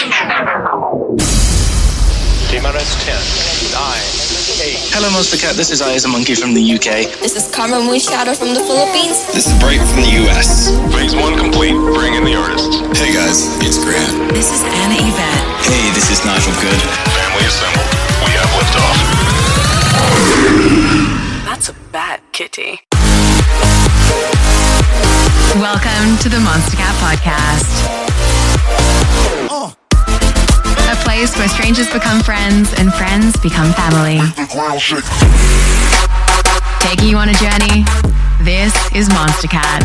Hello, Monstercat. This is I as a Monkey from the UK. This is Karma Moist Shadow from the Philippines. This is Bright from the US. Phase 1 complete. Bring in the artists. Hey, guys. It's Grant. This is Anna Yvette. Hey, this is Nigel Good. Family assembled. We have liftoff. That's a bad kitty. Welcome to the Monstercat Podcast. A place where strangers become friends and friends become family. Taking you on a journey, this is Monstercat.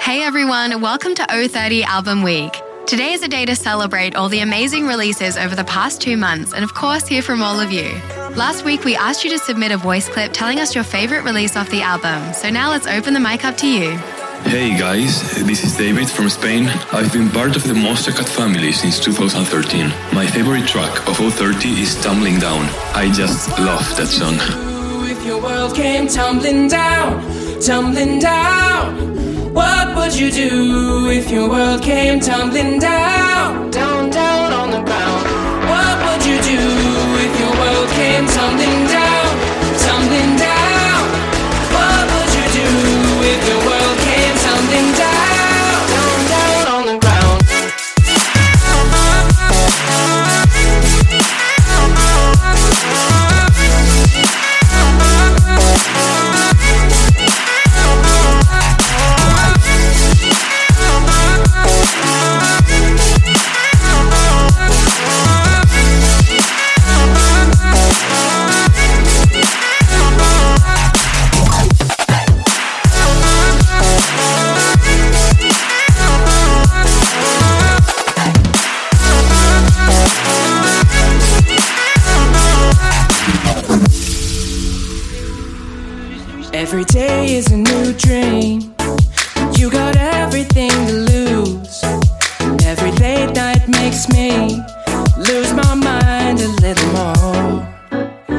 Hey everyone, welcome to O30 Album Week. Today is a day to celebrate all the amazing releases over the past 2 months and of course hear from all of you. Last week we asked you to submit a voice clip telling us your favourite release off the album, so now let's open the mic up to you. Hey guys, this is David from Spain. I've been part of the Monstercat family since 2013. My favorite track of O30 is Tumbling Down. I just love that song. If your world came tumbling down, what would you do if your world came tumbling down? Down, down on the ground. What would you do if your world came tumbling down? Tumbling down. What would you do if your world came down, down, down on the ground. Every day is a new dream. You got everything to lose. Every late night makes me lose my mind a little more.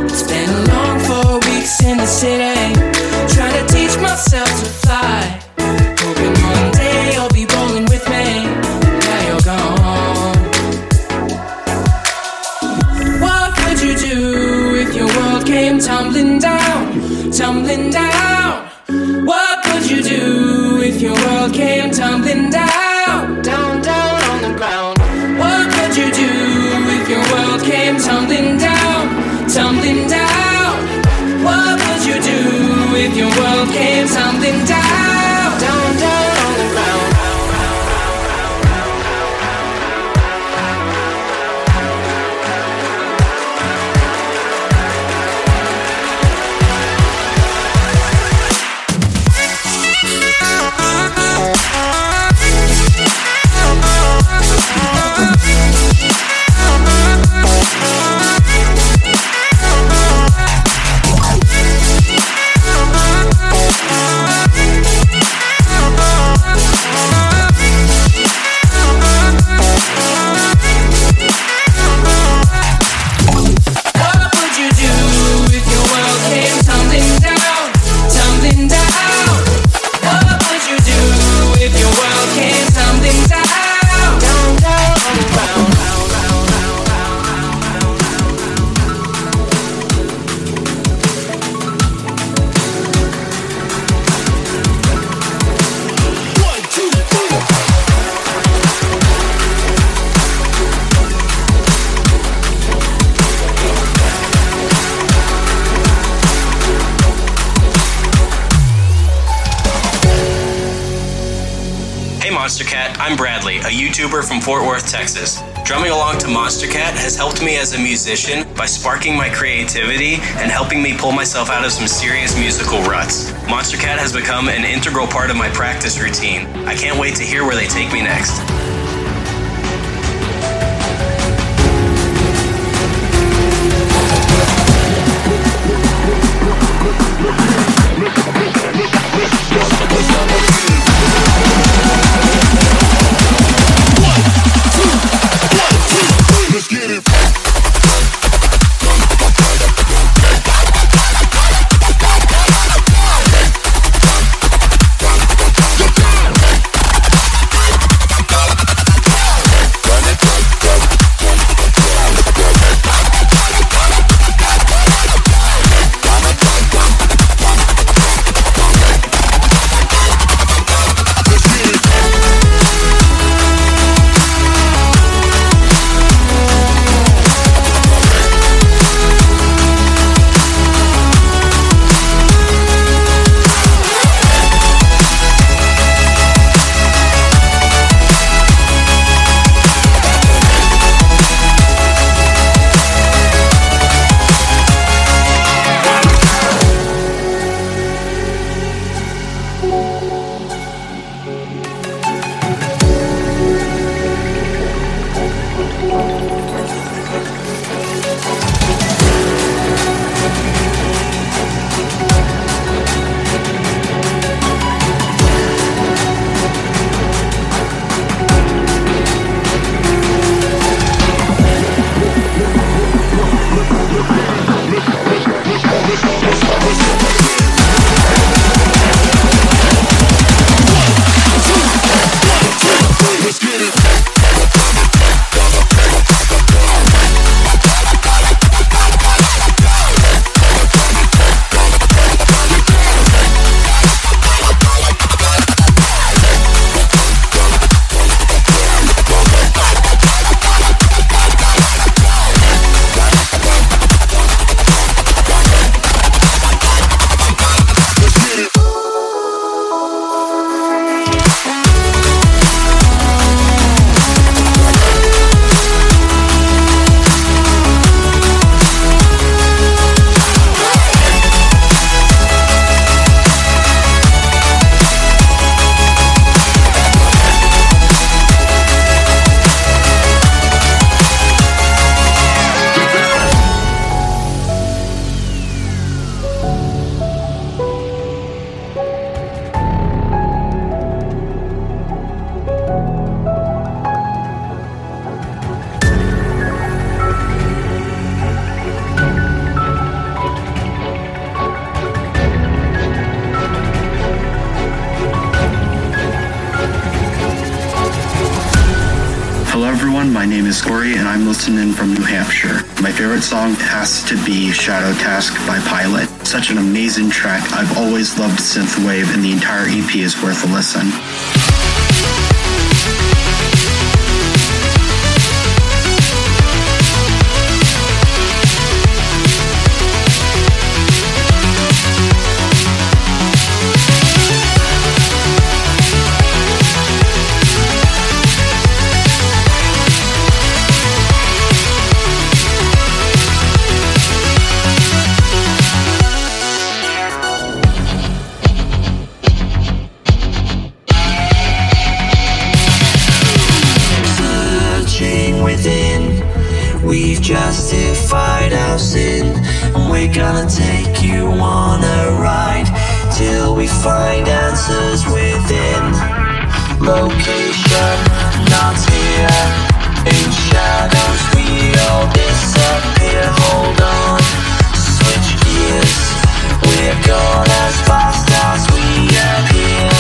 It's been a long 4 weeks in the city, trying to teach myself to fly. Hoping one day you'll be rolling with me. Now you're gone. What could you do if your world came tumbling down? Tumbling down. What could you do if your world came tumbling down? Down, down on the ground. What could you do if your world came tumbling down? Tumbling down. What would you do if your world came tumbling down? Down, down on the ground. YouTuber from Fort Worth, Texas. Drumming along to Monstercat has helped me as a musician by sparking my creativity and helping me pull myself out of some serious musical ruts. Monstercat has become an integral part of my practice routine. I can't wait to hear where they take me next. everyone, my name is Corey and I'm listening from New Hampshire. My favorite song has to be Shadow Task by Pilot. Such an amazing track. I've always loved synthwave and the entire EP is worth a listen. Justified our sin, and we're gonna take you on a ride till we find answers within. Location not here, in shadows we all disappear. Hold on, switch gears, we're gone as fast as we appeared.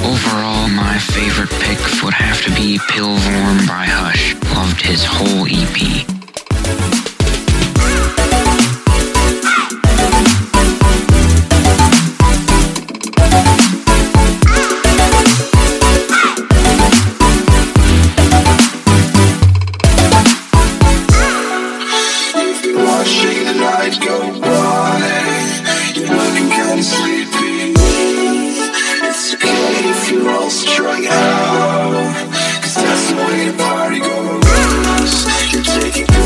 Overall, my favorite pick would have to be Pillvorm by Hush. Loved his whole EP. Strung out, 'cause that's the way the party goes. You're taking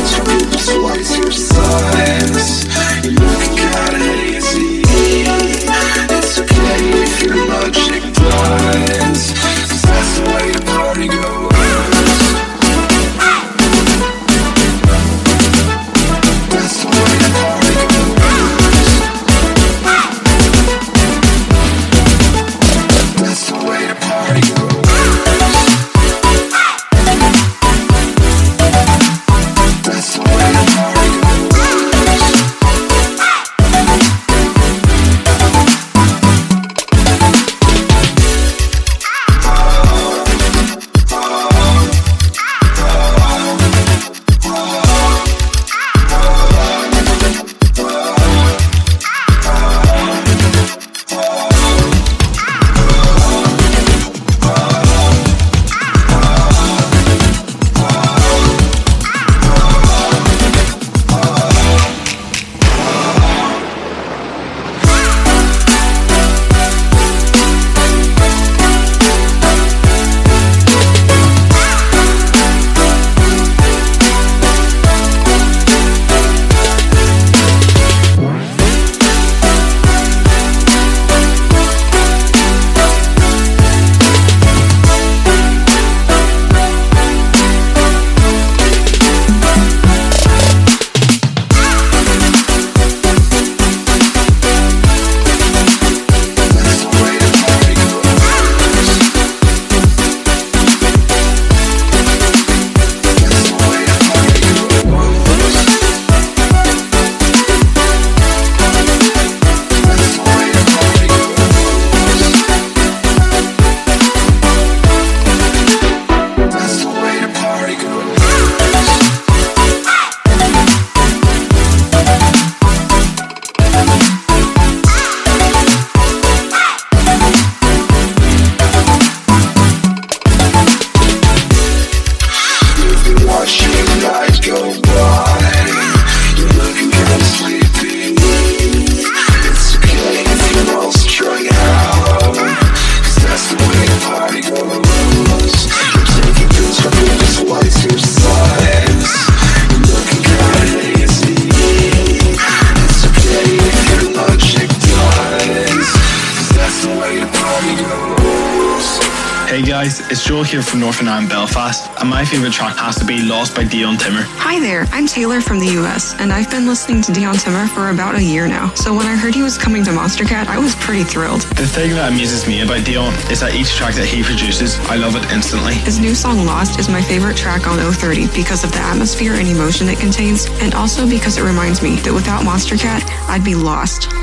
It's Joel here from Northern Ireland, Belfast, and my favourite track has to be Lost by Dion Timmer. Hi there, I'm Taylor from the US, and I've been listening to Dion Timmer for about a year now, so when I heard he was coming to Monstercat, I was pretty thrilled. The thing that amazes me about Dion is that each track that he produces, I love it instantly. His new song Lost is my favourite track on 030 because of the atmosphere and emotion it contains, and also because it reminds me that without Monstercat, I'd be lost.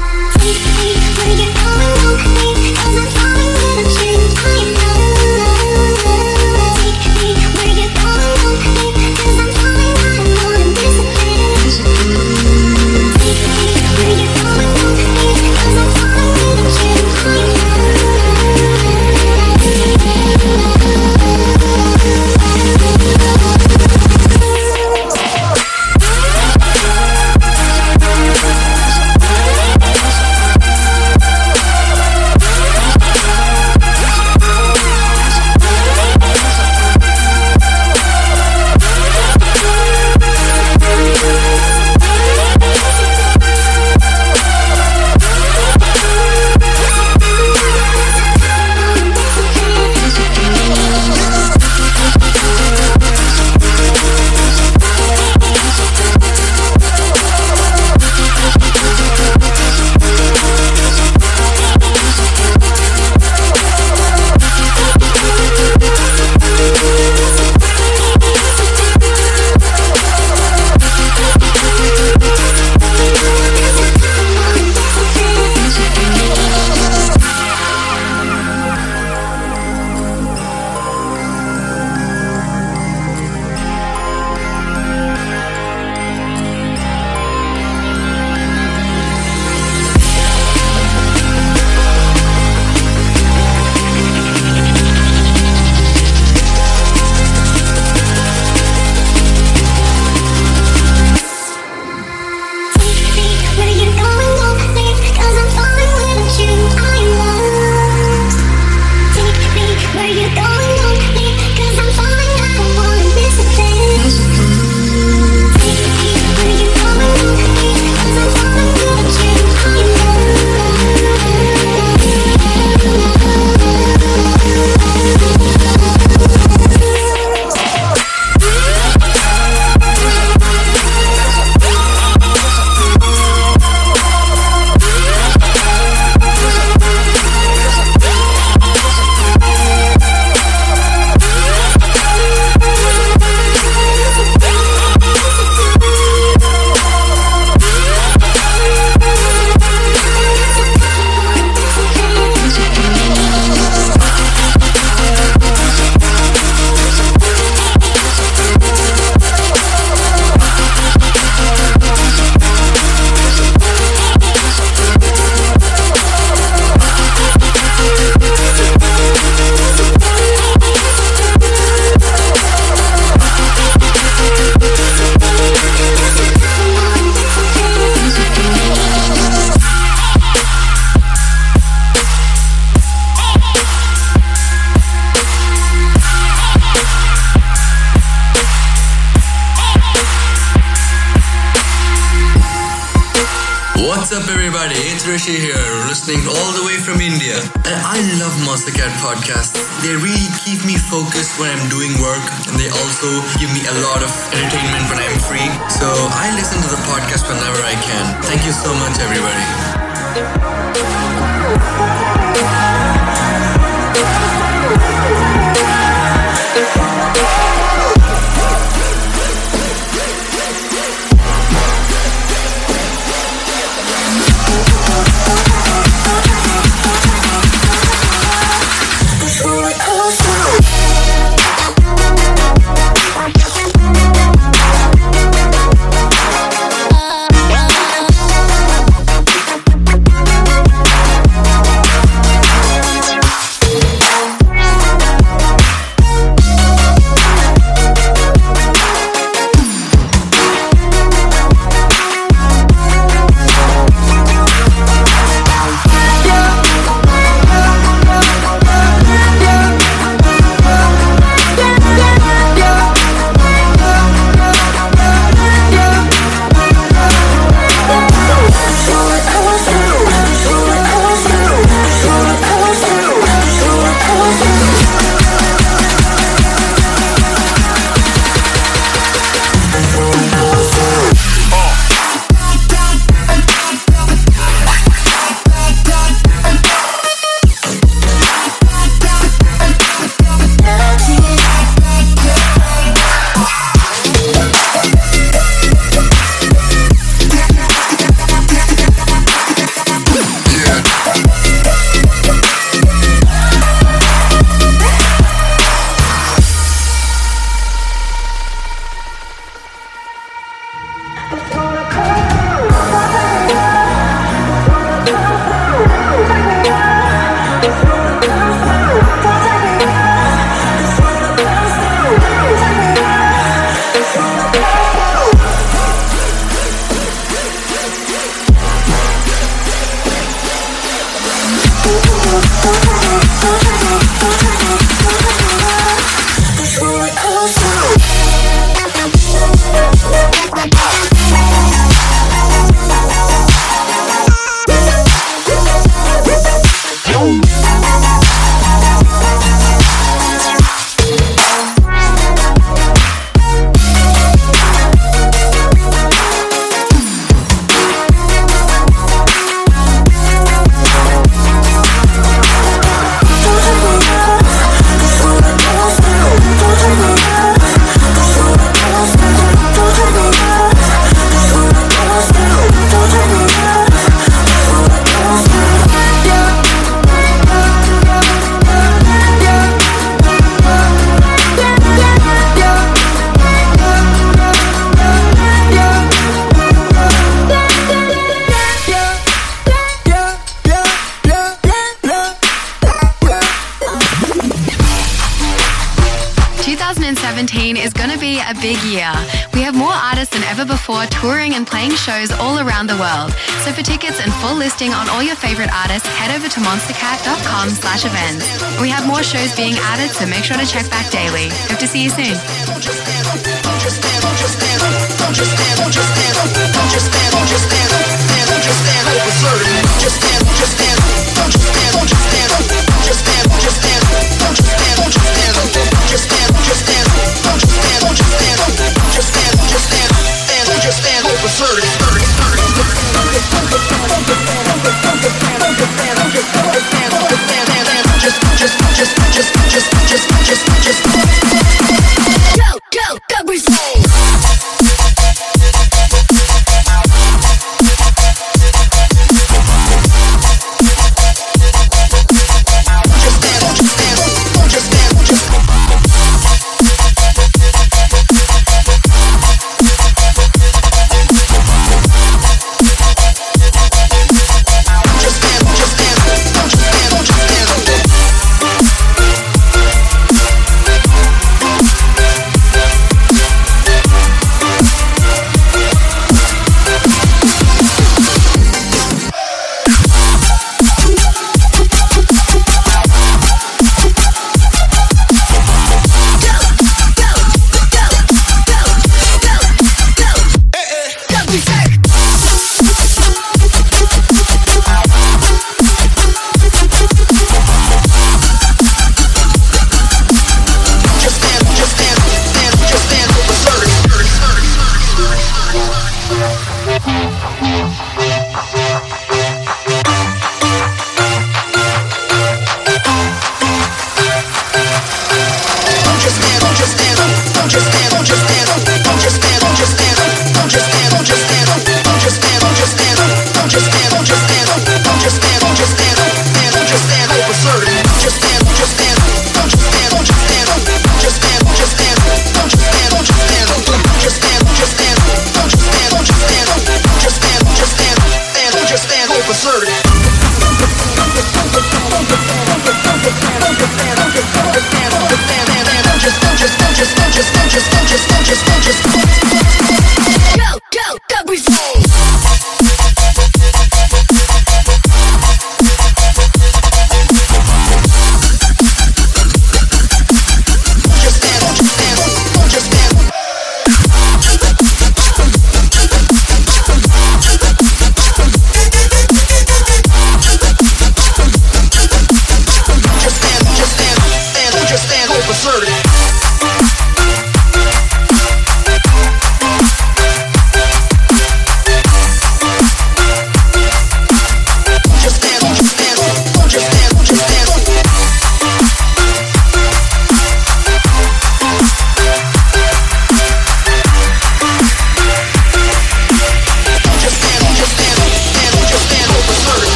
be a big year. We have more artists than ever before touring and playing shows all around the world. So for tickets and full listing on all your favourite artists, head over to monstercat.com/events. We have more shows being added, so make sure to check back daily. Hope to see you soon.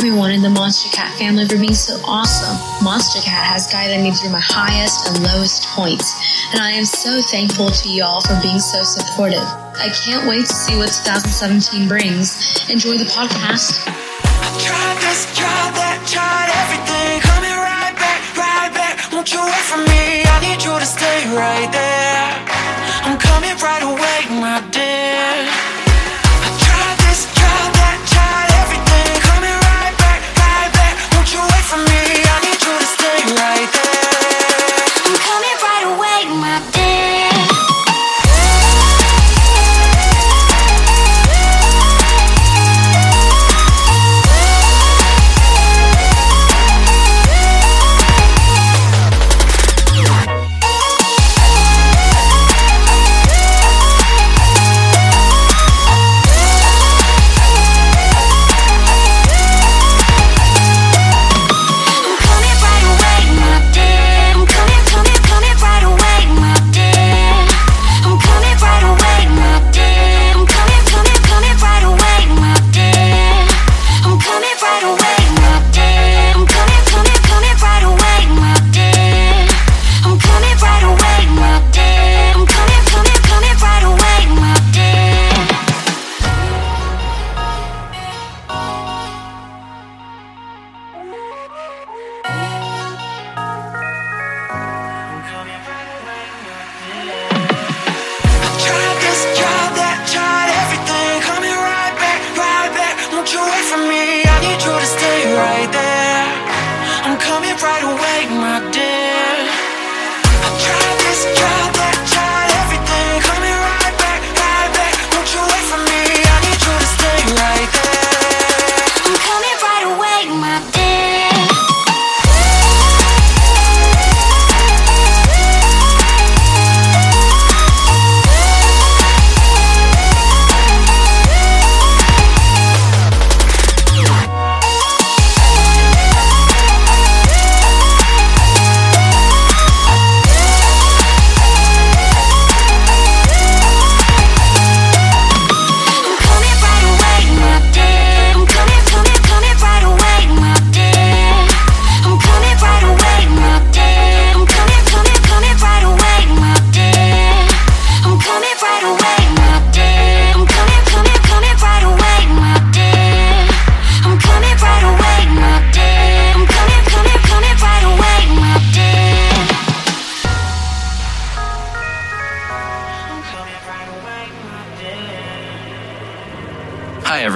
Everyone in the Monstercat family for being so awesome. Monstercat has guided me through my highest and lowest points, and I am so thankful to y'all for being so supportive. I can't wait to see what 2017 brings. Enjoy the podcast. I tried this, tried that, tried everything. Coming right back, won't you wait for me? I need you to stay right there. I'm coming right away, my dear.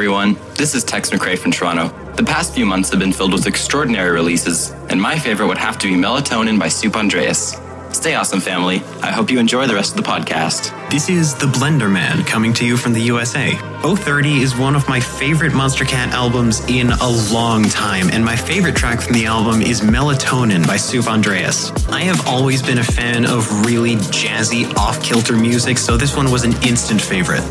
everyone. This is Tex McRae from Toronto. The past few months have been filled with extraordinary releases, and my favorite would have to be Melatonin by Soupandreas. Stay awesome, family. I hope you enjoy the rest of the podcast. This is The Blender Man, coming to you from the USA. O30 is one of my favorite Monstercat albums in a long time, and my favorite track from the album is Melatonin by Soupandreas. I have always been a fan of really jazzy, off-kilter music, so this one was an instant favorite.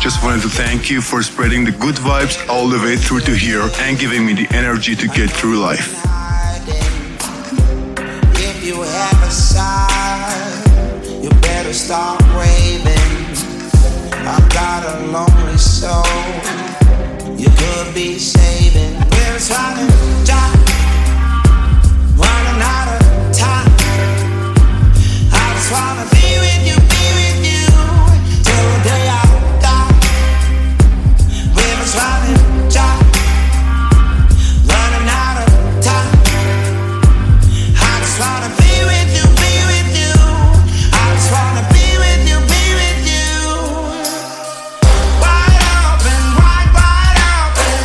Just wanted to thank you for spreading the good vibes all the way through to here and giving me the energy to get through life. If you have a side, you better start raving. I've got a lonely soul you could be saving. We're trying to die, running out of time. I just want to be with you till the day I driving, job, running out of time. I just wanna be with you. I just wanna be with you. Wide open, wide open.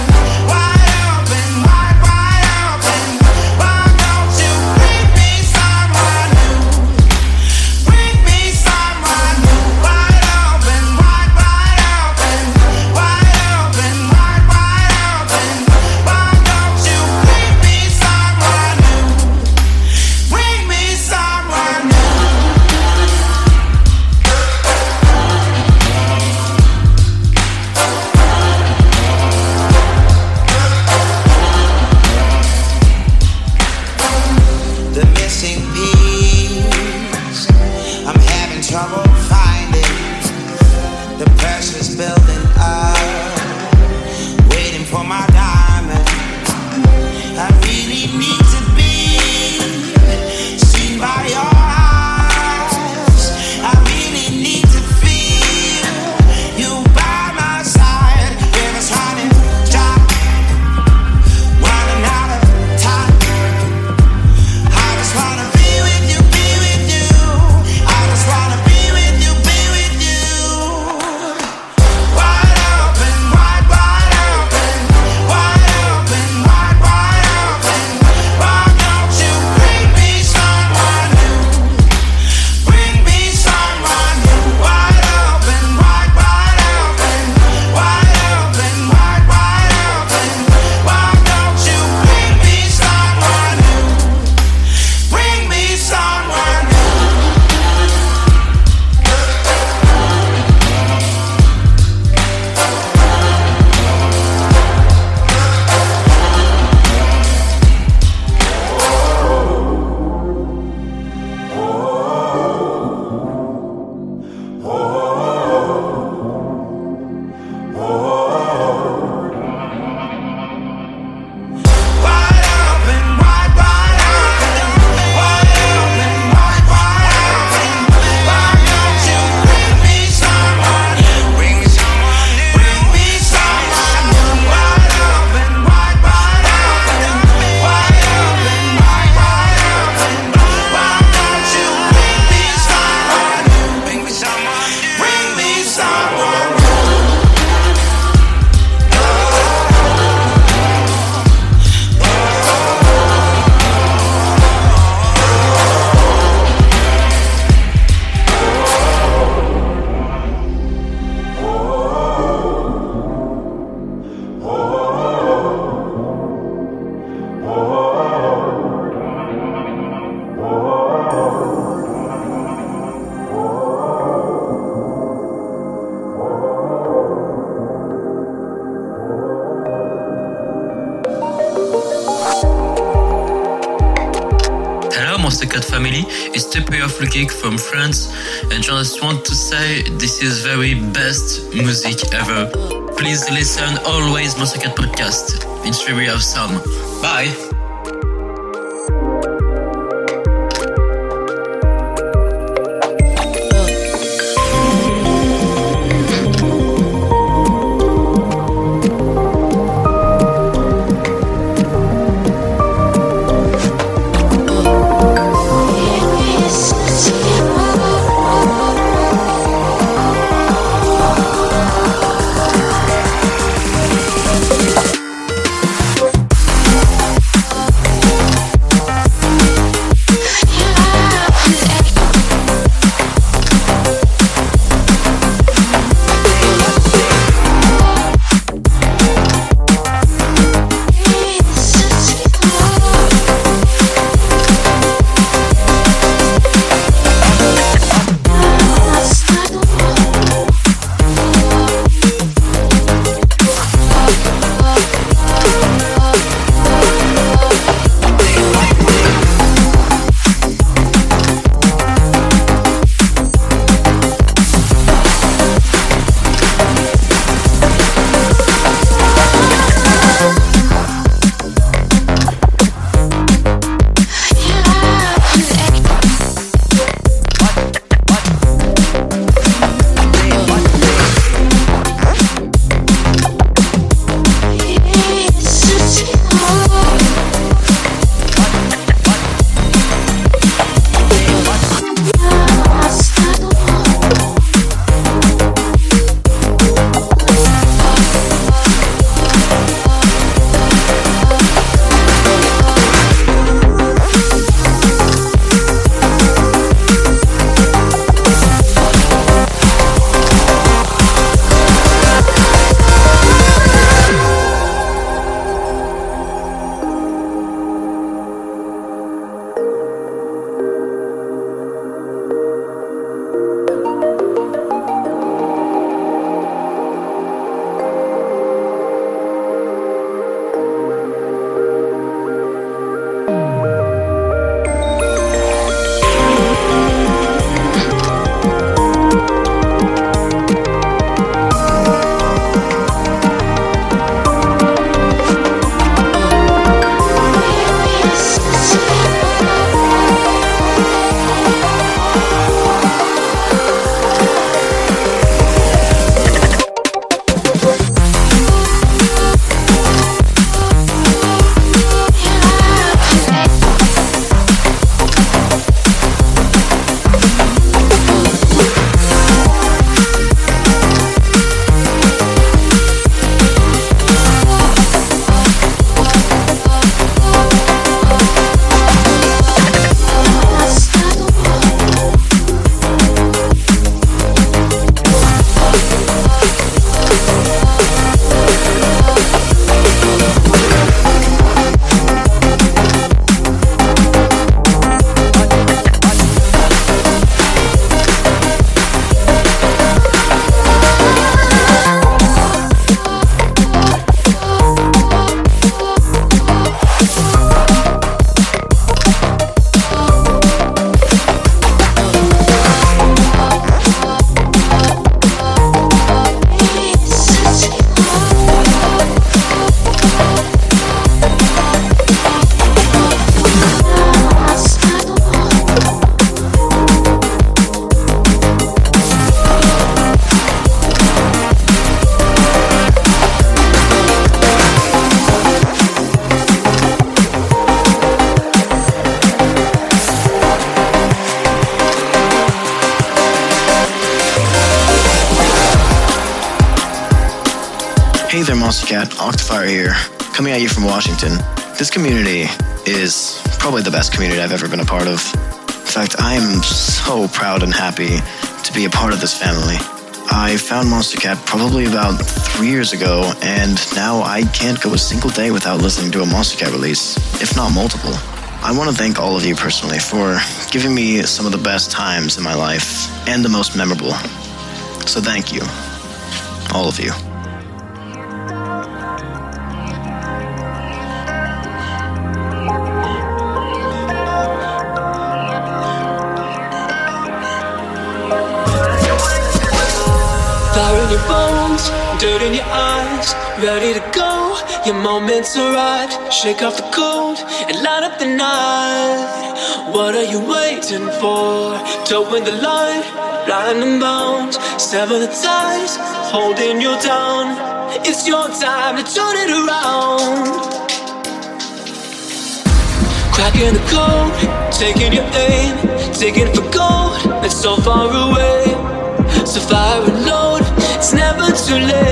Monstercat family, it's Tepe of Lukic from France, and just want to say this is very best music ever. Please listen always Monstercat podcast. It's very awesome. Bye. Monstercat, Octafire here, coming at you from Washington. This community is probably the best community I've ever been a part of. In fact, I am so proud and happy to be a part of this family. I found Monstercat probably about 3 years ago, and now I can't go a single day without listening to a Monstercat release, if not multiple. I want to thank all of you personally for giving me some of the best times in my life, and the most memorable. So thank you, all of you. Dirt in your eyes, ready to go. Your moment's arrived. Shake off the cold and light up the night. What are you waiting for? Toe in the line, blind and bound. Sever the ties, holding you down. It's your time to turn it around. Cracking the code, taking your aim, taking for gold. It's so far away, so fire and load. It's never too late.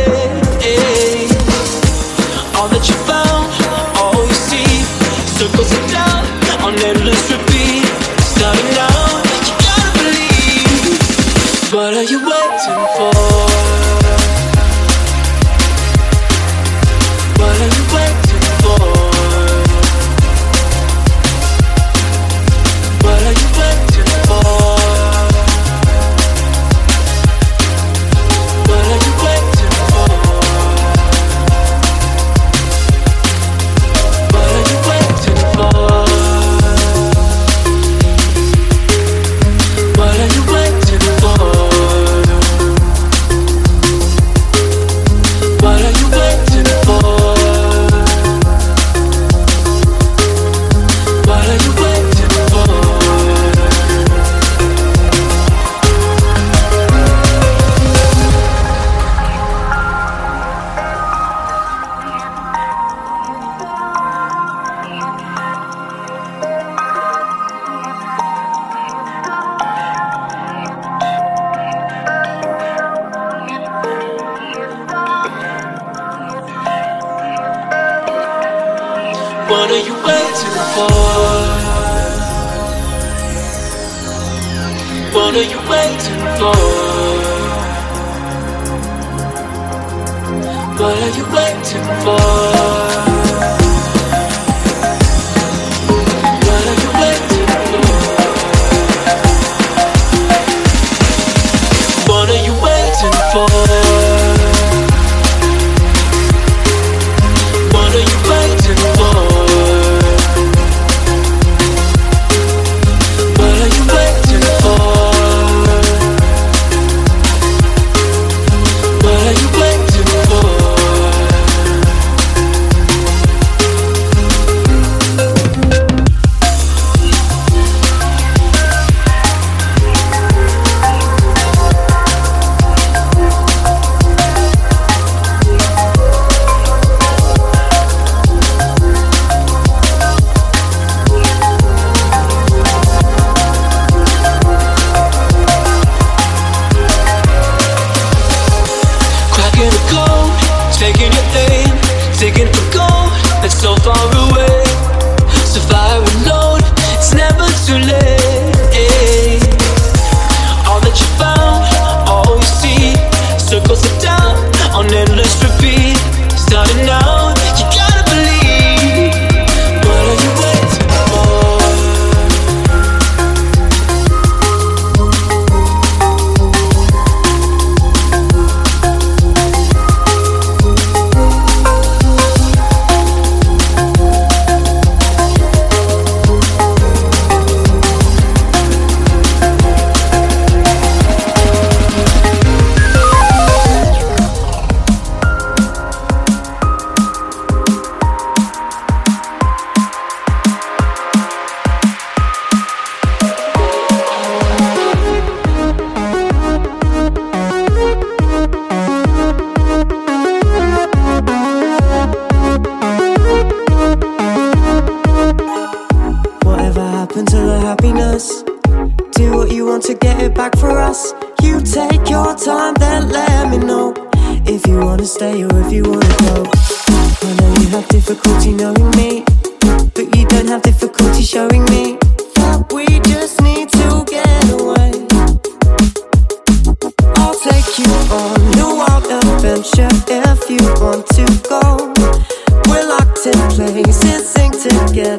All that you found, all you see, circles are down on endless repeat. Starting now, you gotta believe. What are you waiting for? What are you waiting for? What are you waiting for?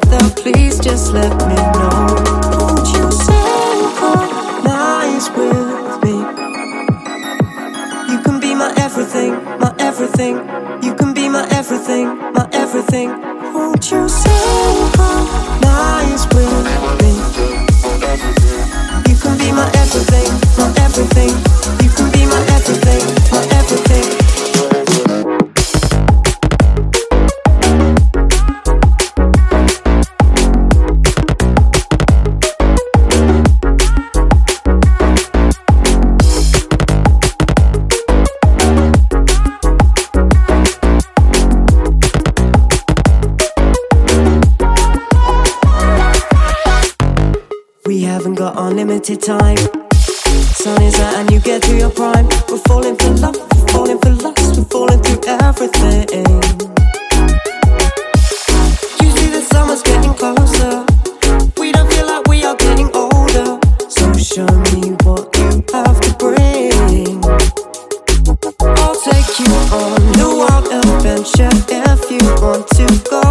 though, please just let me know. Won't you single nights with me? You can be my everything, my everything. You can be my everything, my everything. Won't you single nights with me? You can be my everything, my everything. You can be my everything, my everything. Unlimited time. Sun is out and you get to your prime. We're falling for love, we're falling for lust, we're falling through everything. Usually the summer's getting closer. We don't feel like we are getting older. So show me what you have to bring. I'll take you on a new wild adventure if you want to go.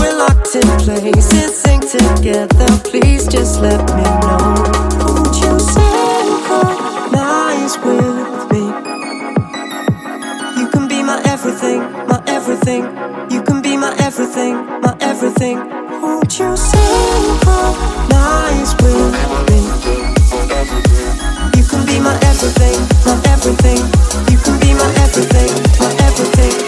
We're locked in places, sing together. Please just let me know. Won't you synchronize with me? You can be my everything, my everything. You can be my everything, my everything. Won't you synchronize with me? You can be my everything, my everything. You can be my everything, my everything.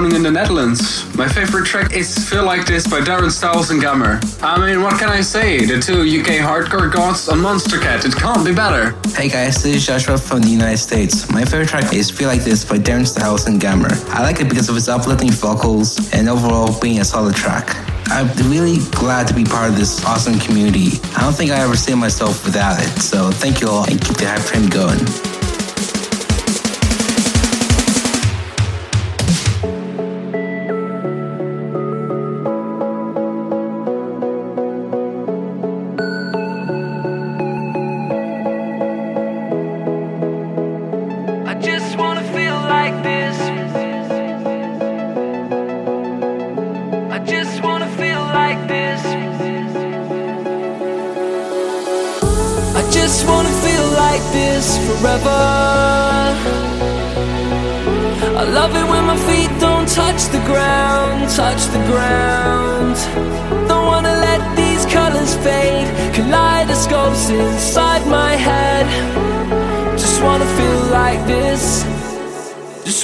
In the Netherlands. My favorite track is Feel Like This by Darren Styles and Gammer. I mean, what can I say? The two UK hardcore gods on Monstercat. It can't be better. Hey guys, this is Joshua from the United States. My favorite track is Feel Like This by Darren Styles and Gammer. I like it because of its uplifting vocals and overall being a solid track. I'm really glad to be part of this awesome community. I don't think I ever see myself without it. So thank you all and keep the hype train going. Just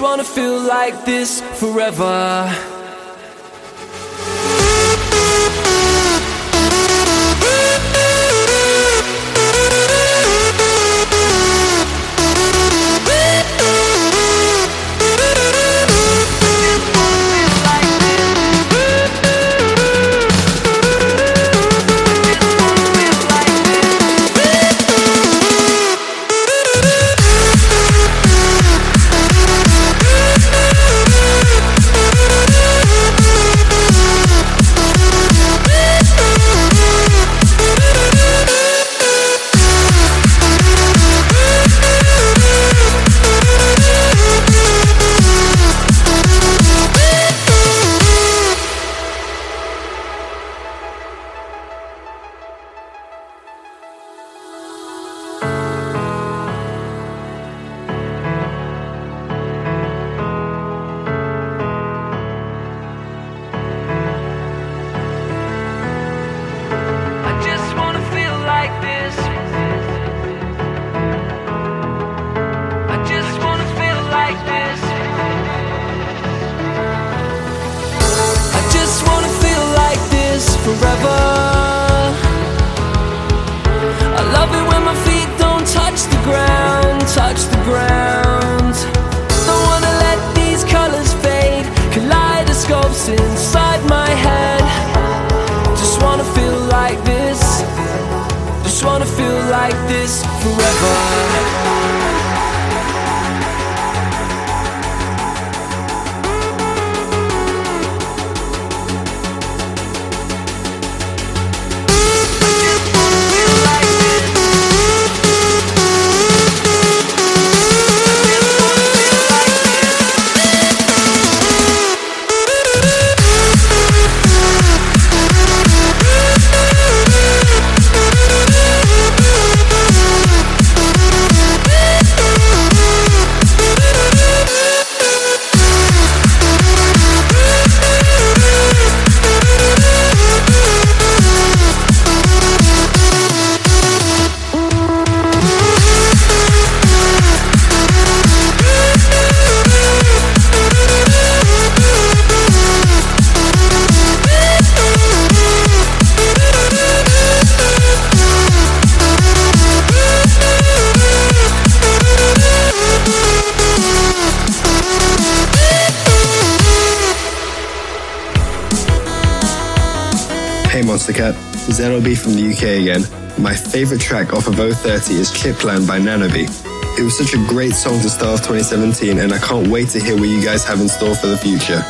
wanna feel like this forever. ground, touch the ground. Don't wanna let these colors fade, kaleidoscopes inside my head. Just wanna feel like this, just wanna feel like this forever. Monstercat, NanoBee from the UK again. My favourite track off of O30 is Chipland by NanoBee. It was such a great song to start off 2017, and I can't wait to hear what you guys have in store for the future.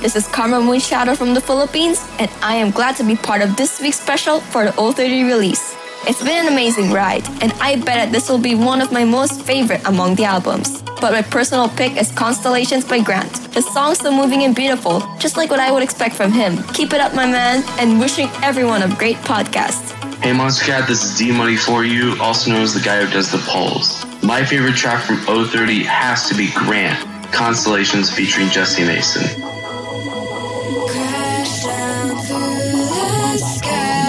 This is Karma Moist Shadow from the Philippines, and I am glad to be part of this week's special for the O30 release. It's been an amazing ride, and I bet that this will be one of my most favorite among the albums. But my personal pick is Constellations by Grant. The song's so moving and beautiful, just like what I would expect from him. Keep it up, my man, and wishing everyone a great podcast. Hey Monstercat, this is D-Money for you, also known as the guy who does the polls. My favorite track from O30 has to be Grant, Constellations featuring Jesse Mason. Crashing through the sky.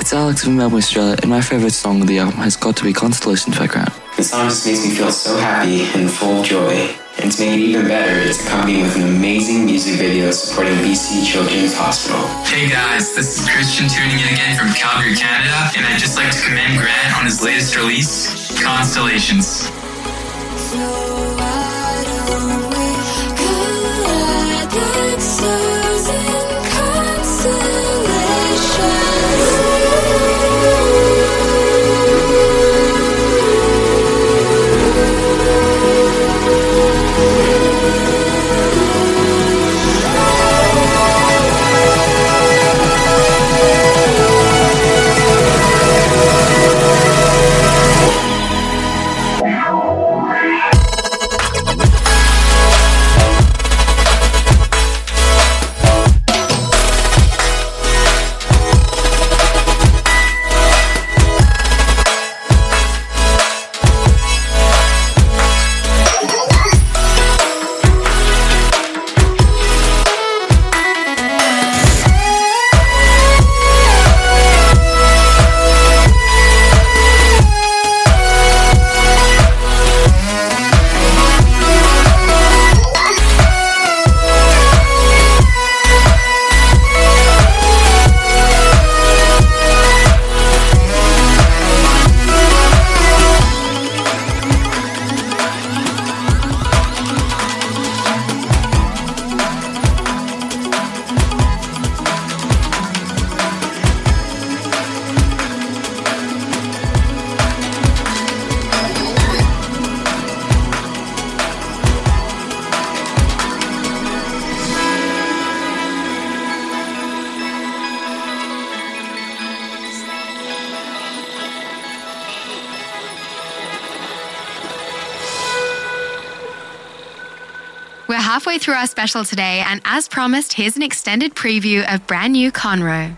It's Alex from Melbourne, Australia, and my favourite song of the album has got to be Constellation by Grant. The song just makes me feel so happy and full of joy. And to make it even better, it's accompanied with an amazing music video supporting BC Children's Hospital. Hey guys, this is Christian tuning in again from Calgary, Canada, and I'd just like to commend Grant on his latest release, Constellations. Halfway through our special today, and as promised, here's an extended preview of brand new Conroe.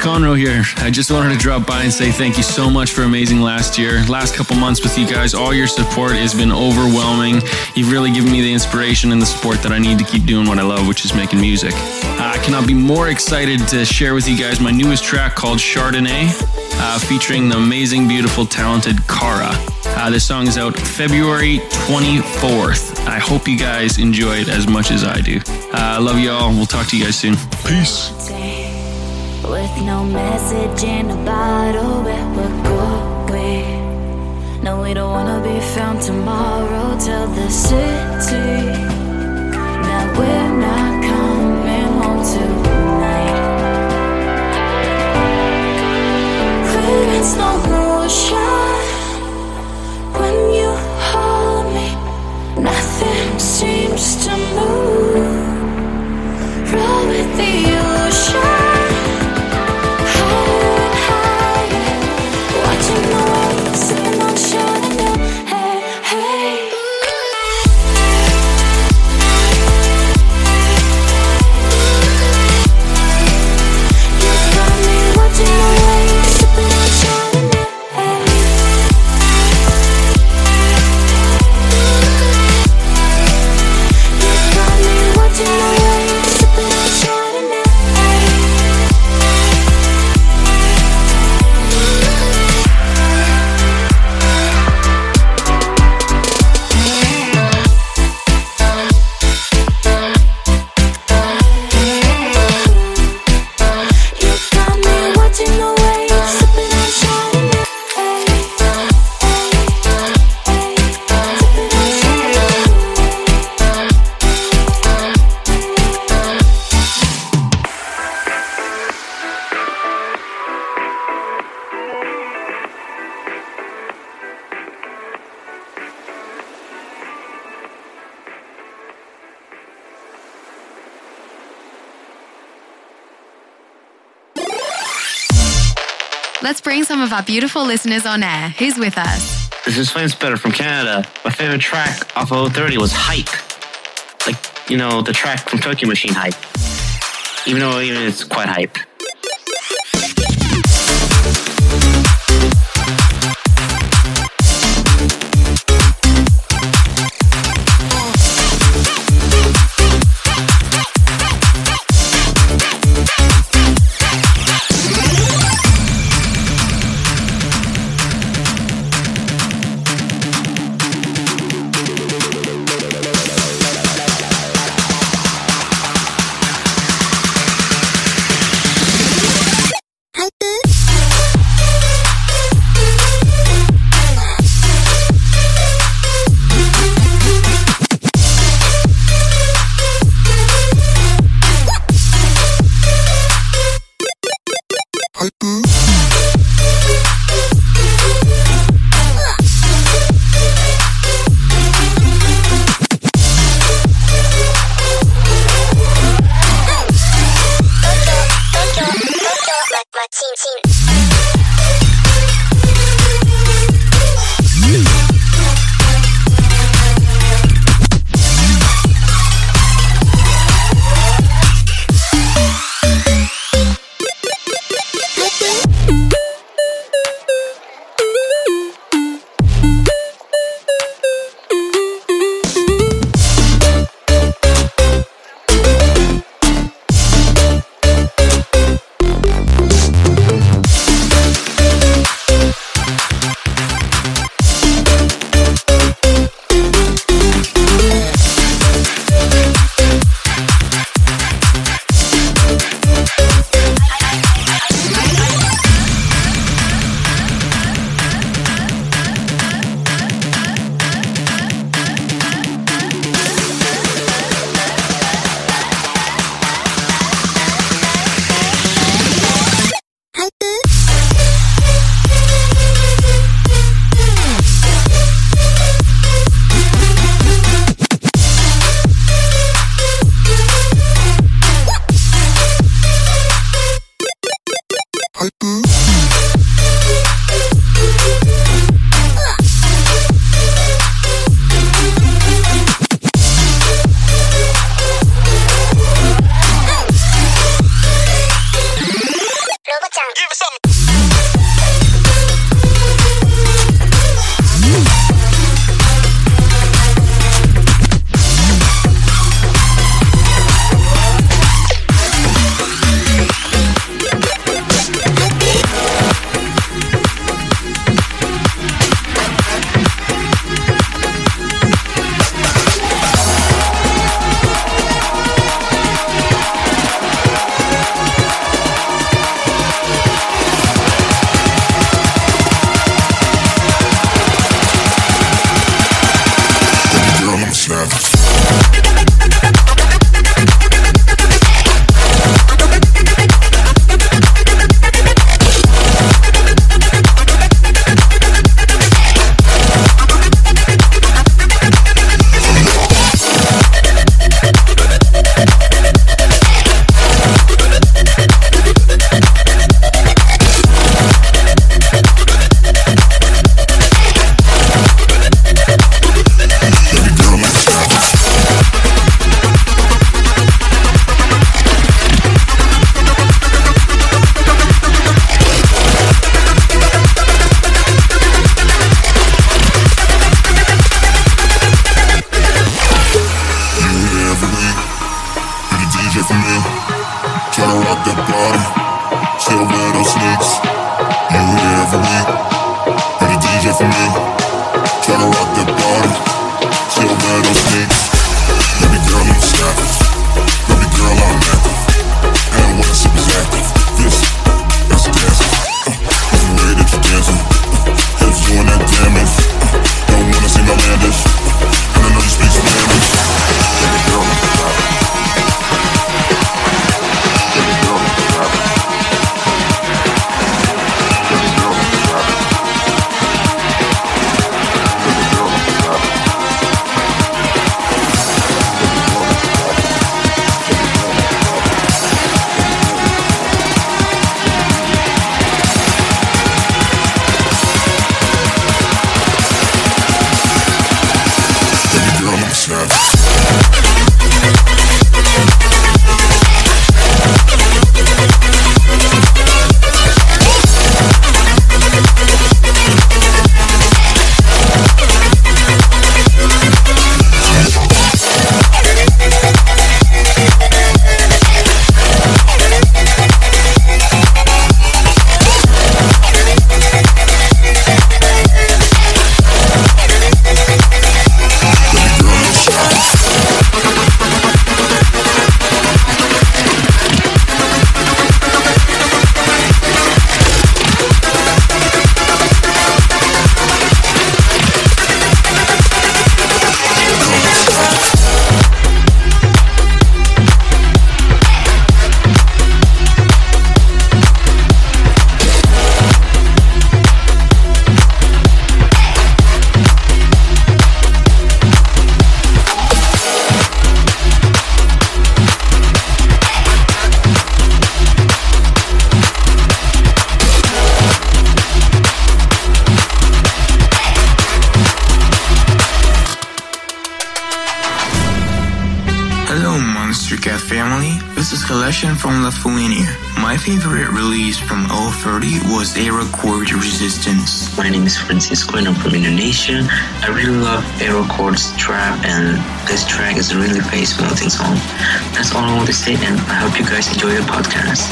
Conroe here. I just wanted to drop by and say thank you so much for amazing last year. Last couple months with you guys, all your support has been overwhelming. You've really given me the inspiration and the support that I need to keep doing what I love, which is making music. I cannot be more excited to share with you guys my newest track called Chardonnay, featuring the amazing, beautiful, talented Kara. This song is out February 24th. I hope you guys enjoy it as much as I do. I love you all. We'll talk to you guys soon. Peace. With no message in a bottle, where we're going. No, we don't wanna be found tomorrow. Tell the city that we're not coming home tonight. We're in slow motion when you hold me. Nothing seems to move. Roll with the ocean. Let's bring some of our beautiful listeners on air. Who's with us? This is Flamesbetter from Canada. My favorite track off of 030 was Hype. Like, you know, the track from Tokyo Machine, Hype. Even though it's quite hype. me something. From Lafouine. My favorite release from 030 was Aero Chord Resistance. My name is Francisco and I'm from Indonesia. I really love Aero Chord's trap, and this track is a really face-melting song. That's all I want to say, and I hope you guys enjoy the podcast.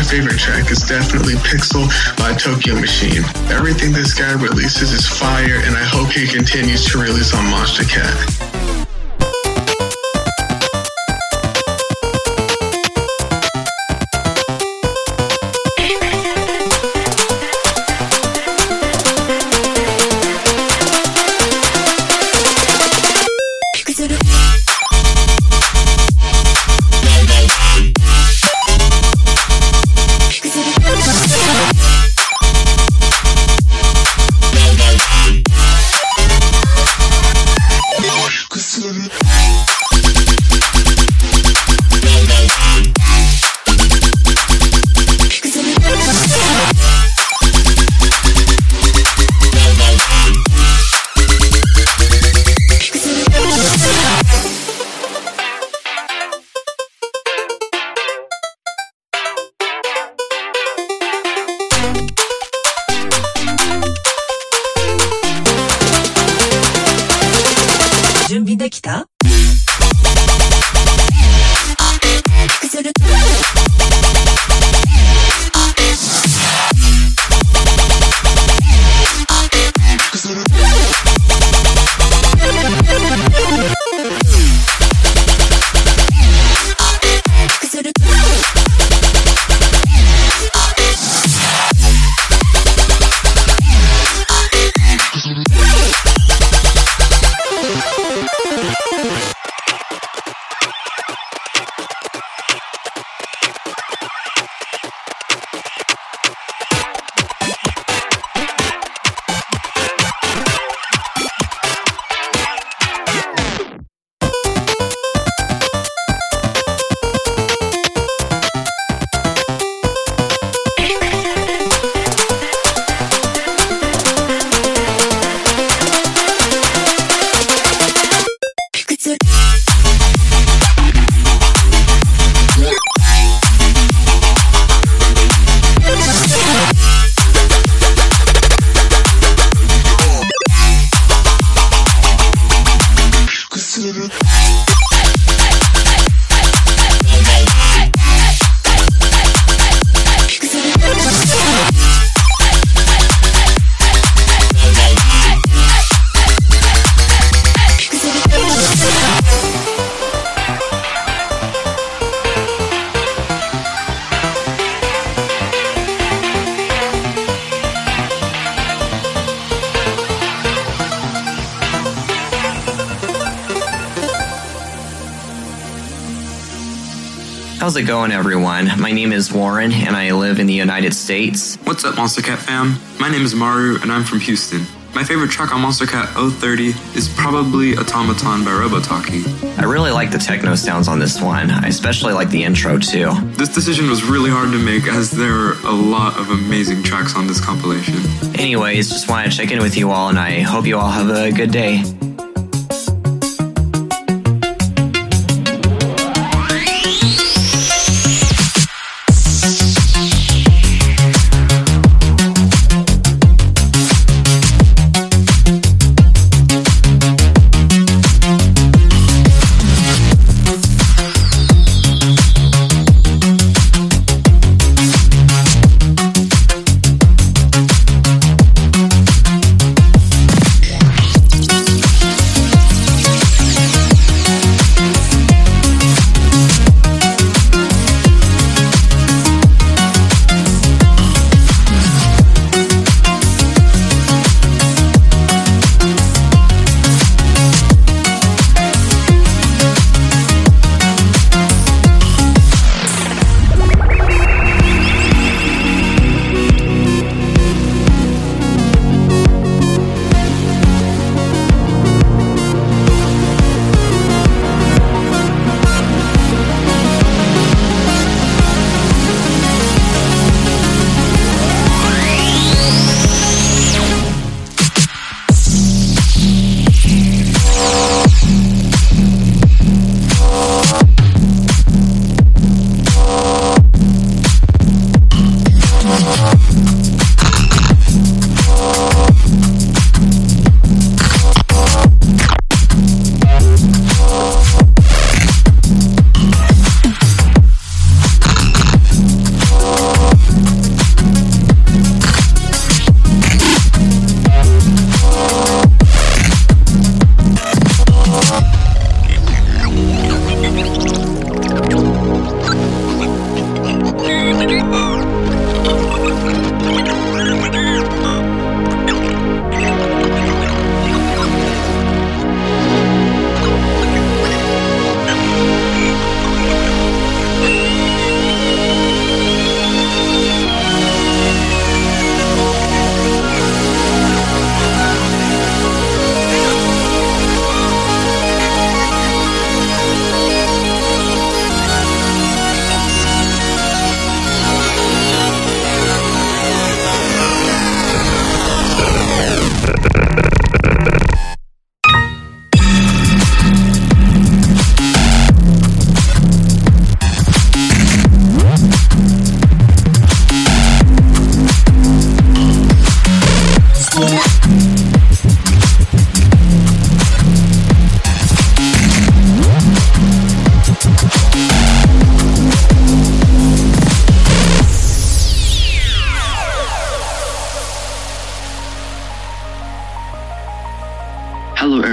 my favorite track is definitely Pixel by Tokyo Machine. Everything this guy releases is fire, and I hope he continues to release on Monstercat. How's it going, everyone? My name is Warren, and I live in the United States. What's up, Monstercat fam? My name is Maru, and I'm from Houston. My favorite track on Monstercat 030 is probably Automaton by Robotaki. I really like the techno sounds on this one. I especially like the intro, too. This decision was really hard to make, as there are a lot of amazing tracks on this compilation. Anyways, just want to check in with you all, and I hope you all have a good day.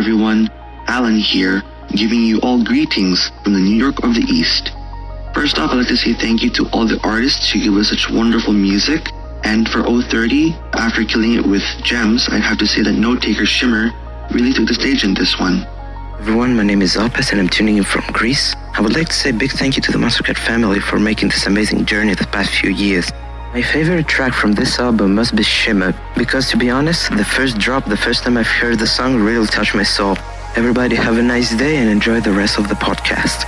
everyone, Alan here, giving you all greetings from the New York of the East. First off, I'd like to say thank you to all the artists who give us such wonderful music, and for 030, after killing it with gems, I'd have to say that Notaker Shimmer really took the stage in this one. Everyone, my name is Opus and I'm tuning in from Greece. I would like to say a big thank you to the Monstercat family for making this amazing journey the past few years. My favorite track from this album must be Shimmer, because to be honest, the first drop, the first time I've heard the song really touched my soul. Everybody have a nice day and enjoy the rest of the podcast.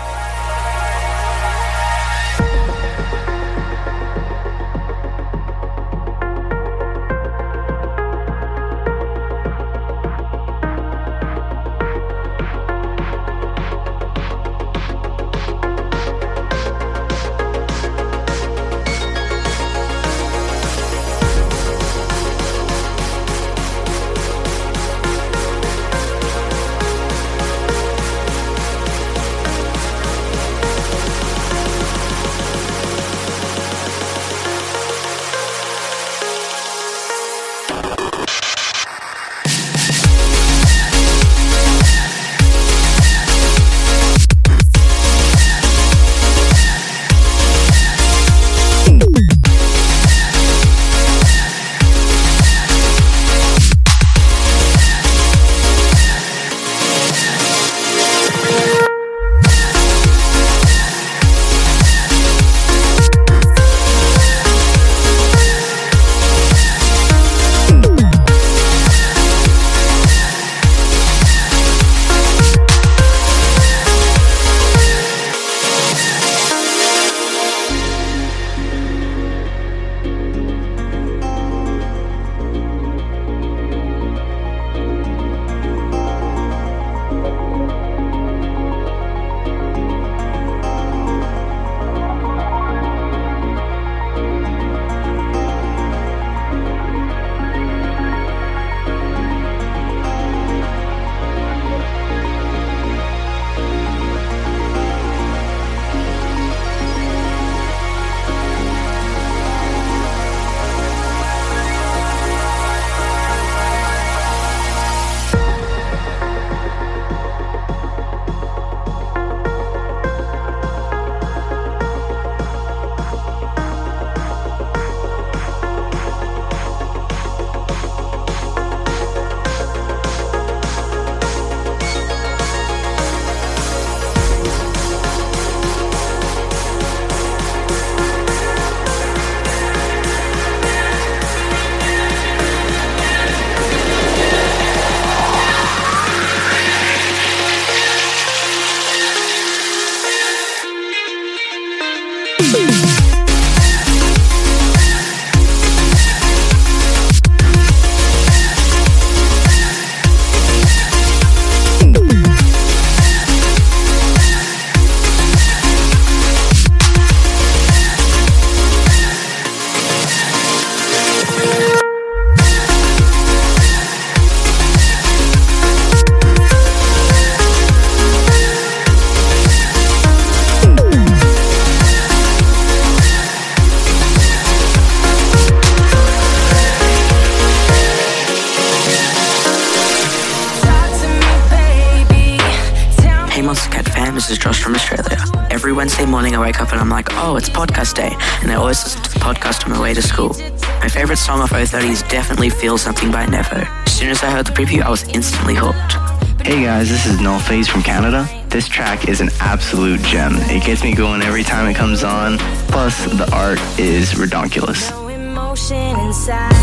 Podcast day, and I always listen to the podcast on my way to school. My favorite song off 030 is definitely Feel Something by Neffo. As soon as I heard the preview, I was instantly hooked. Hey guys, this is Null Phase from Canada. This track is an absolute gem. It gets me going every time it comes on, plus the art is redonkulous. No emotion inside.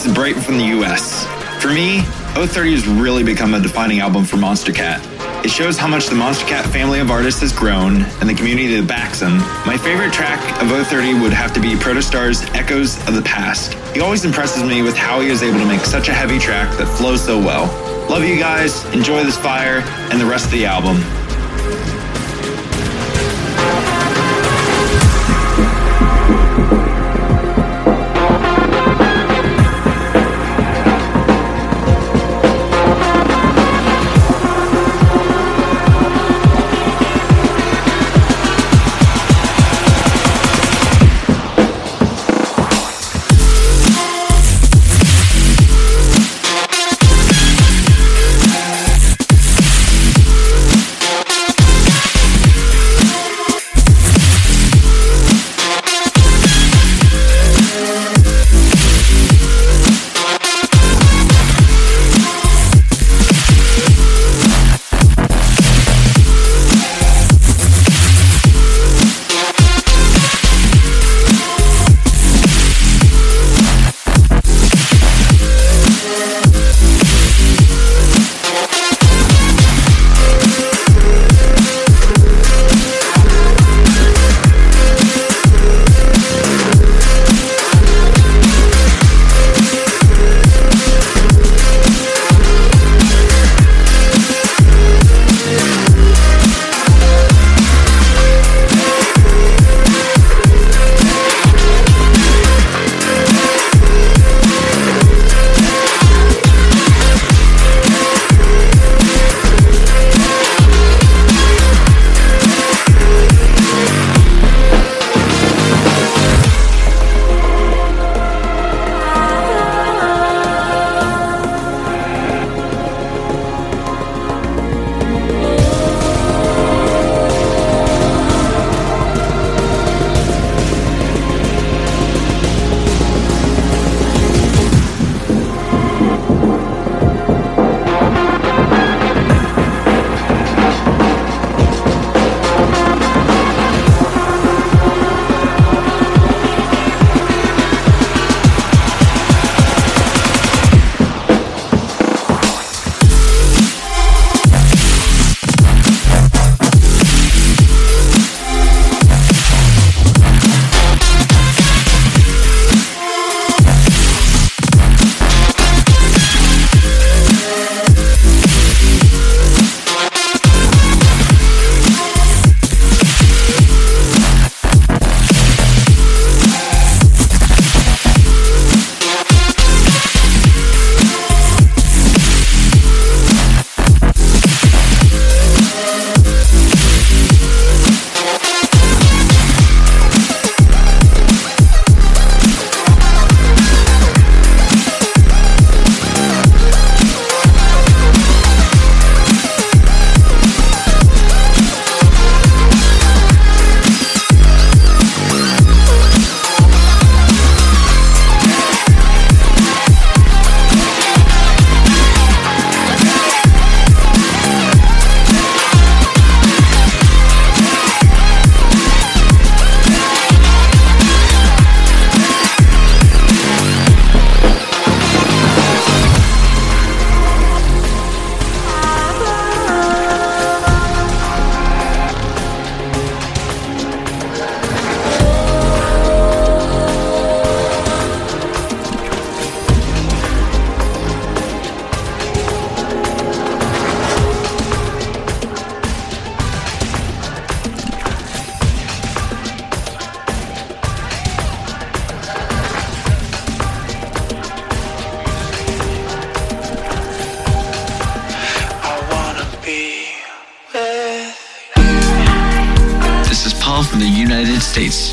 This is Brighton from the US. For me, O30 has really become a defining album for Monstercat. It shows how much the Monstercat family of artists has grown and the community that backs them. My favorite track of O30 would have to be Protostar's Echoes of the Past. He always impresses me with how he is able to make such a heavy track that flows so well. Love you guys, enjoy this fire, and the rest of the album.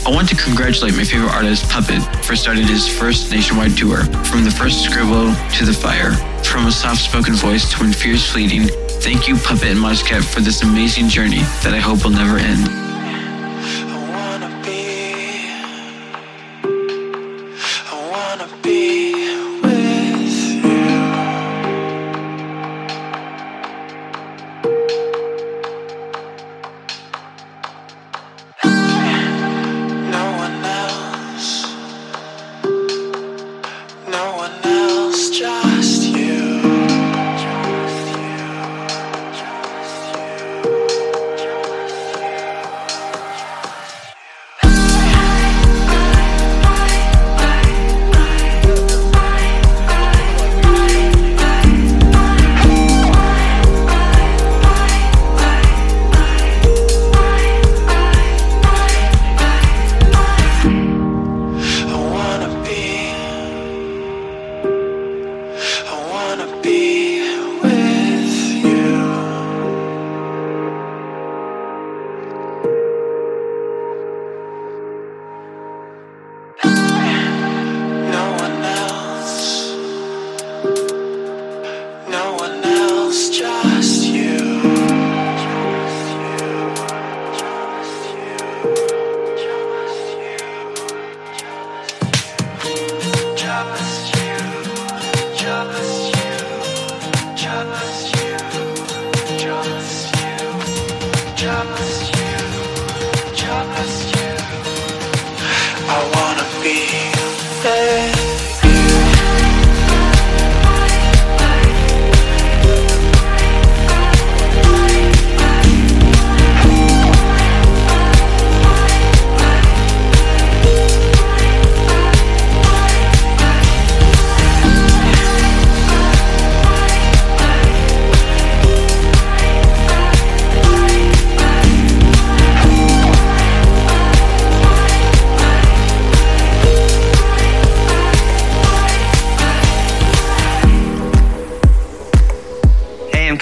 I want to congratulate my favorite artist, Puppet, for starting his first nationwide tour. From the first scribble to the fire, from a soft-spoken voice to when fear's fleeting, thank you, Puppet and Moshcap, for this amazing journey that I hope will never end. No one else.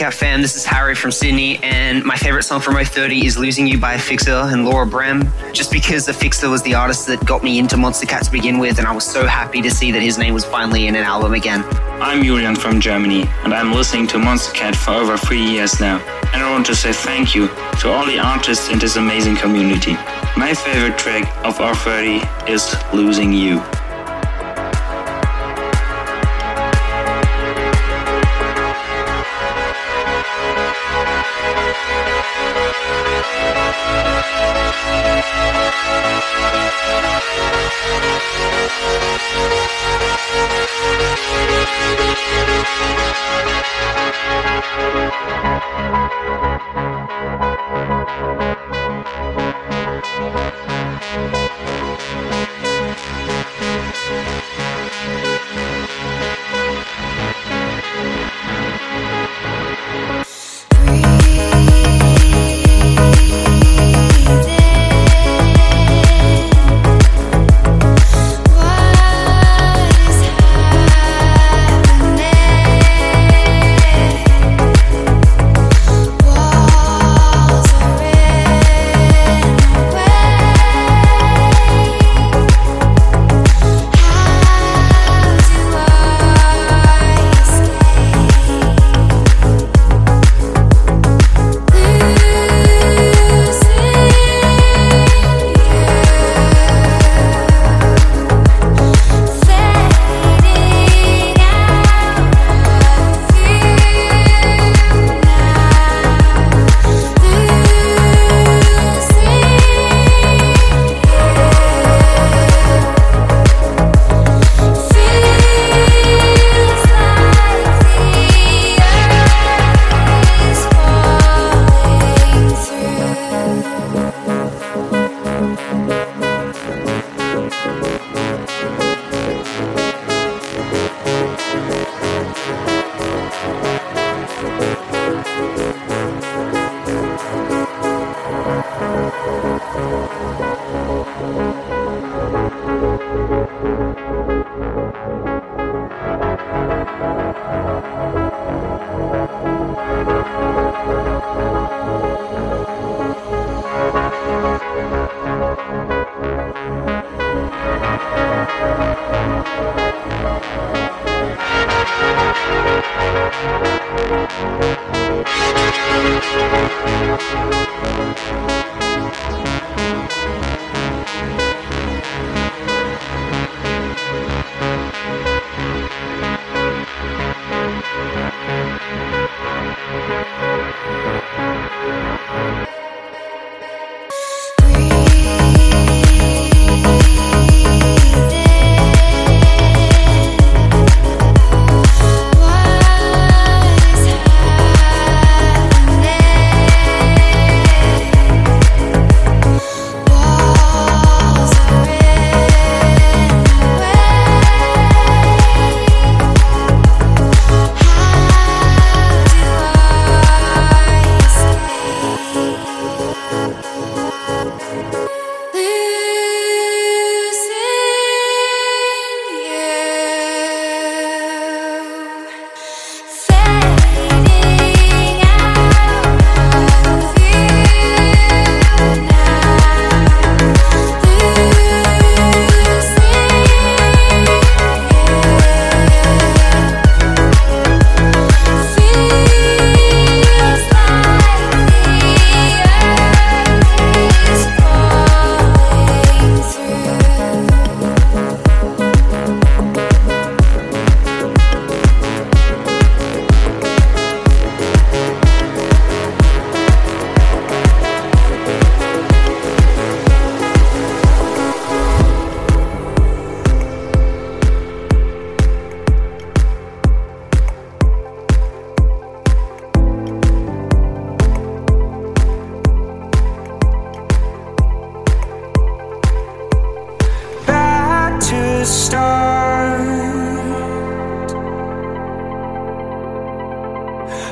Fam, this is Harry from Sydney, and my favorite song from O30 is Losing You by Afixer and Laura Brem, just because Afixer was the artist that got me into Monstercat to begin with, and I was so happy to see that his name was finally in an album again. I'm Julian from Germany, and I'm listening to Monstercat for over 3 years now, and I want to say thank you to all the artists in this amazing community. My favorite track of O30 is Losing You.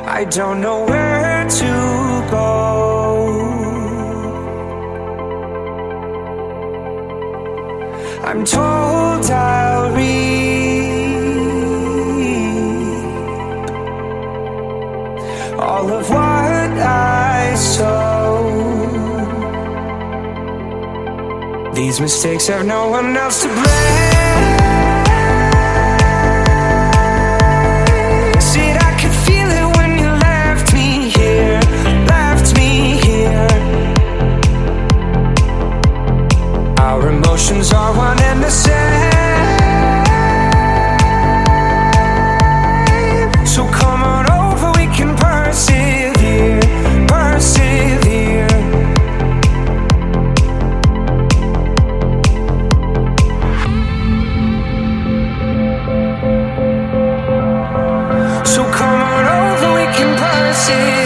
I don't know where to go. I'm told I'll reap all of what I sow. These mistakes have no one else to blame. Our emotions are one and the same. So come on over, we can persevere, persevere. So come on over, we can persevere.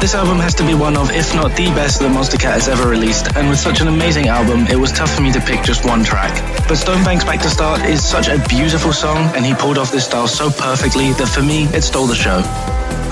This album has to be one of, if not the best, that Monstercat has ever released, and with such an amazing album, it was tough for me to pick just one track. But Stonebank's Back to Start is such a beautiful song, and he pulled off this style so perfectly that for me, it stole the show.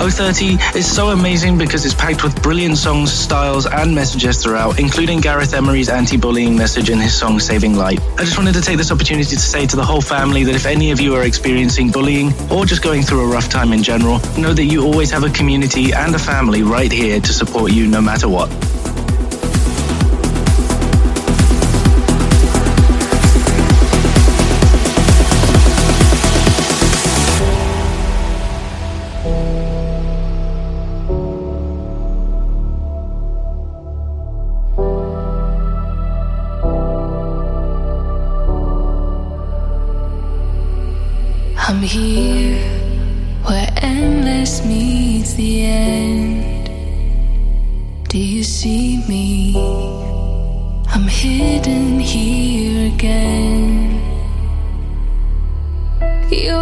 030 is so amazing because it's packed with brilliant songs, styles, and messages throughout, including Gareth Emery's anti-bullying message in his song Saving Light. I just wanted to take this opportunity to say to the whole family that if any of you are experiencing bullying or just going through a rough time in general, know that you always have a community and a family right here to support you no matter what. I'm here, where endless meets the end. Do you see me? I'm hidden here again. You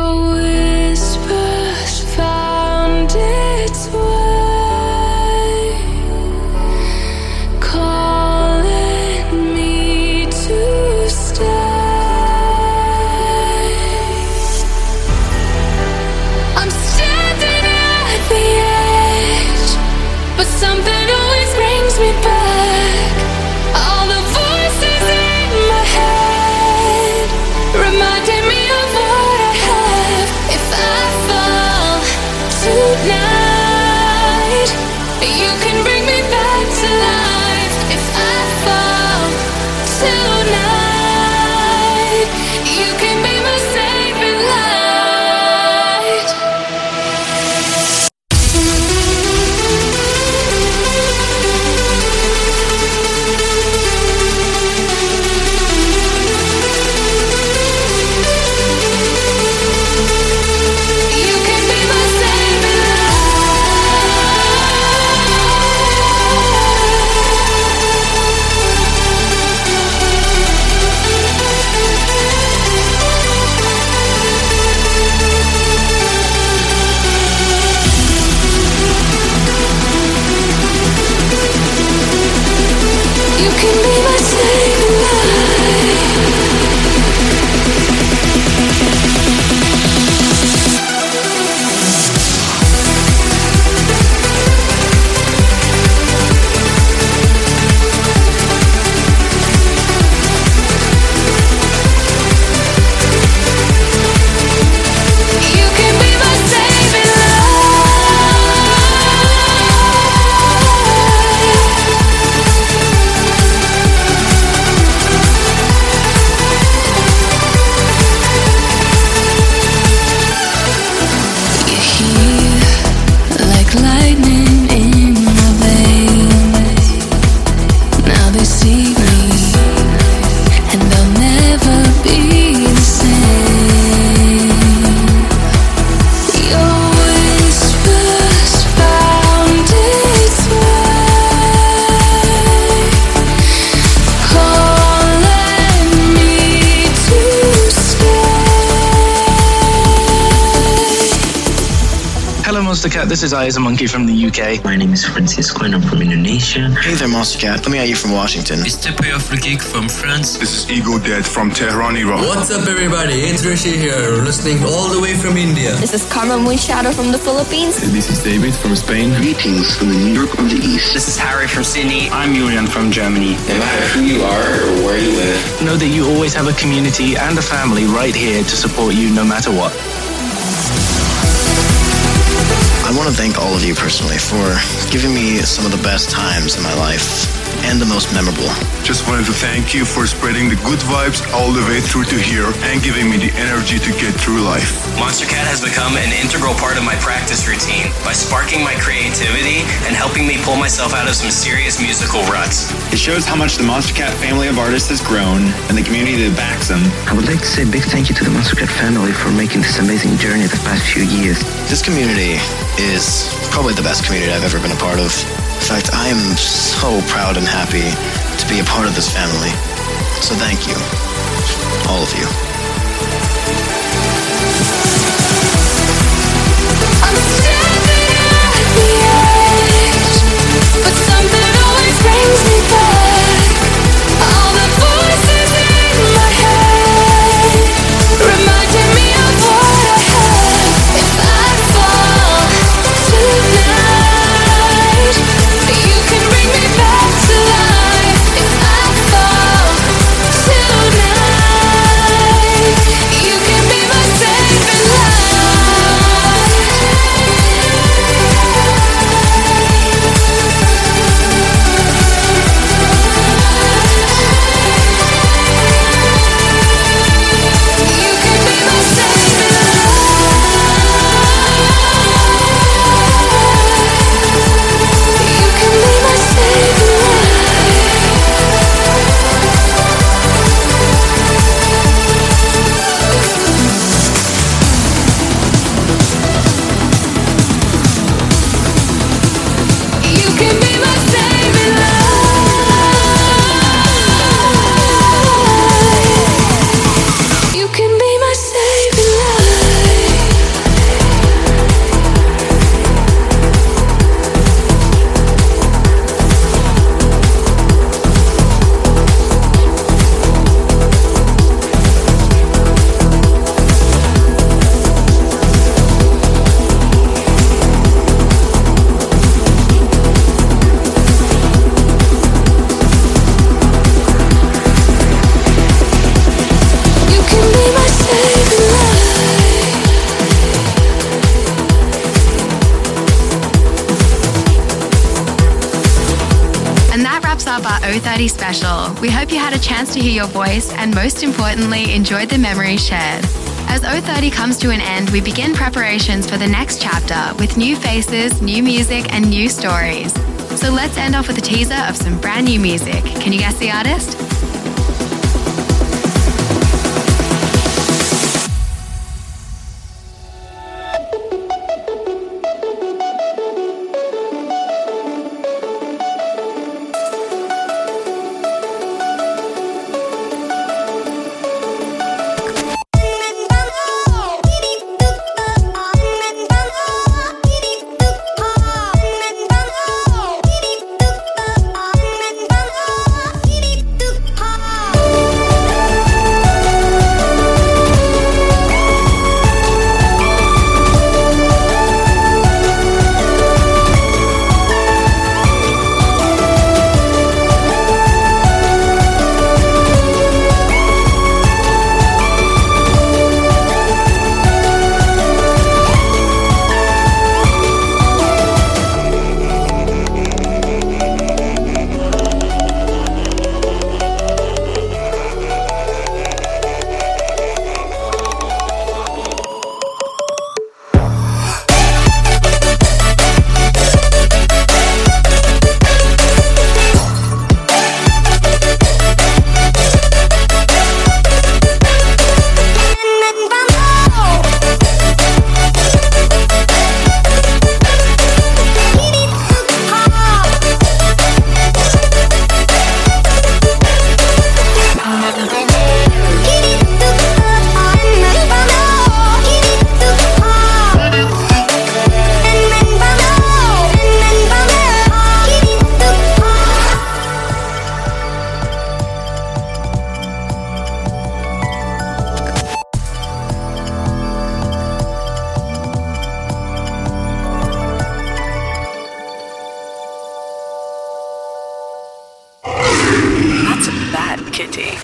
Monstercat, this is I as a Monkey from the UK. My name is Francisco and I'm from Indonesia. Hey there, Monstercat. Let me hear you from Washington. It's Tepe of the Geek from France. This is Ego Dead from Tehran, Iran. What's up, everybody? It's Rishi here, listening all the way from India. This is Karma Moist Shadow from the Philippines. This is David from Spain. Greetings from New York of the East. This is Harry from Sydney. I'm Julian from Germany. No matter who you are or where you live, know that you always have a community and a family right here to support you no matter what. I want to thank all of you personally for giving me some of the best times in my life and the most memorable. Just wanted to thank you for spreading the good vibes all the way through to here and giving me the energy to get through life. Monstercat has become an integral part of my practice routine by sparking my creativity and helping me pull myself out of some serious musical ruts. It shows how much the Monstercat family of artists has grown and the community that backs them. I would like to say a big thank you to the Monstercat family for making this amazing journey the past few years. This community is probably the best community I've ever been a part of. In fact, I am so proud and happy to be a part of this family. So thank you, all of you. I'm standing at the edge, but something always brings me back. All the voices in my head, reminding me of what I had. If I fall tonight, you can bring me back to life. If I fall tonight, you can be my saving light. You can be my saving light. Special. We hope you had a chance to hear your voice and most importantly enjoyed the memories shared. As O30 comes to an end, we begin preparations for the next chapter with new faces, new music and new stories. So let's end off with a teaser of some brand new music. Can you guess the artist? That's a bad kitty.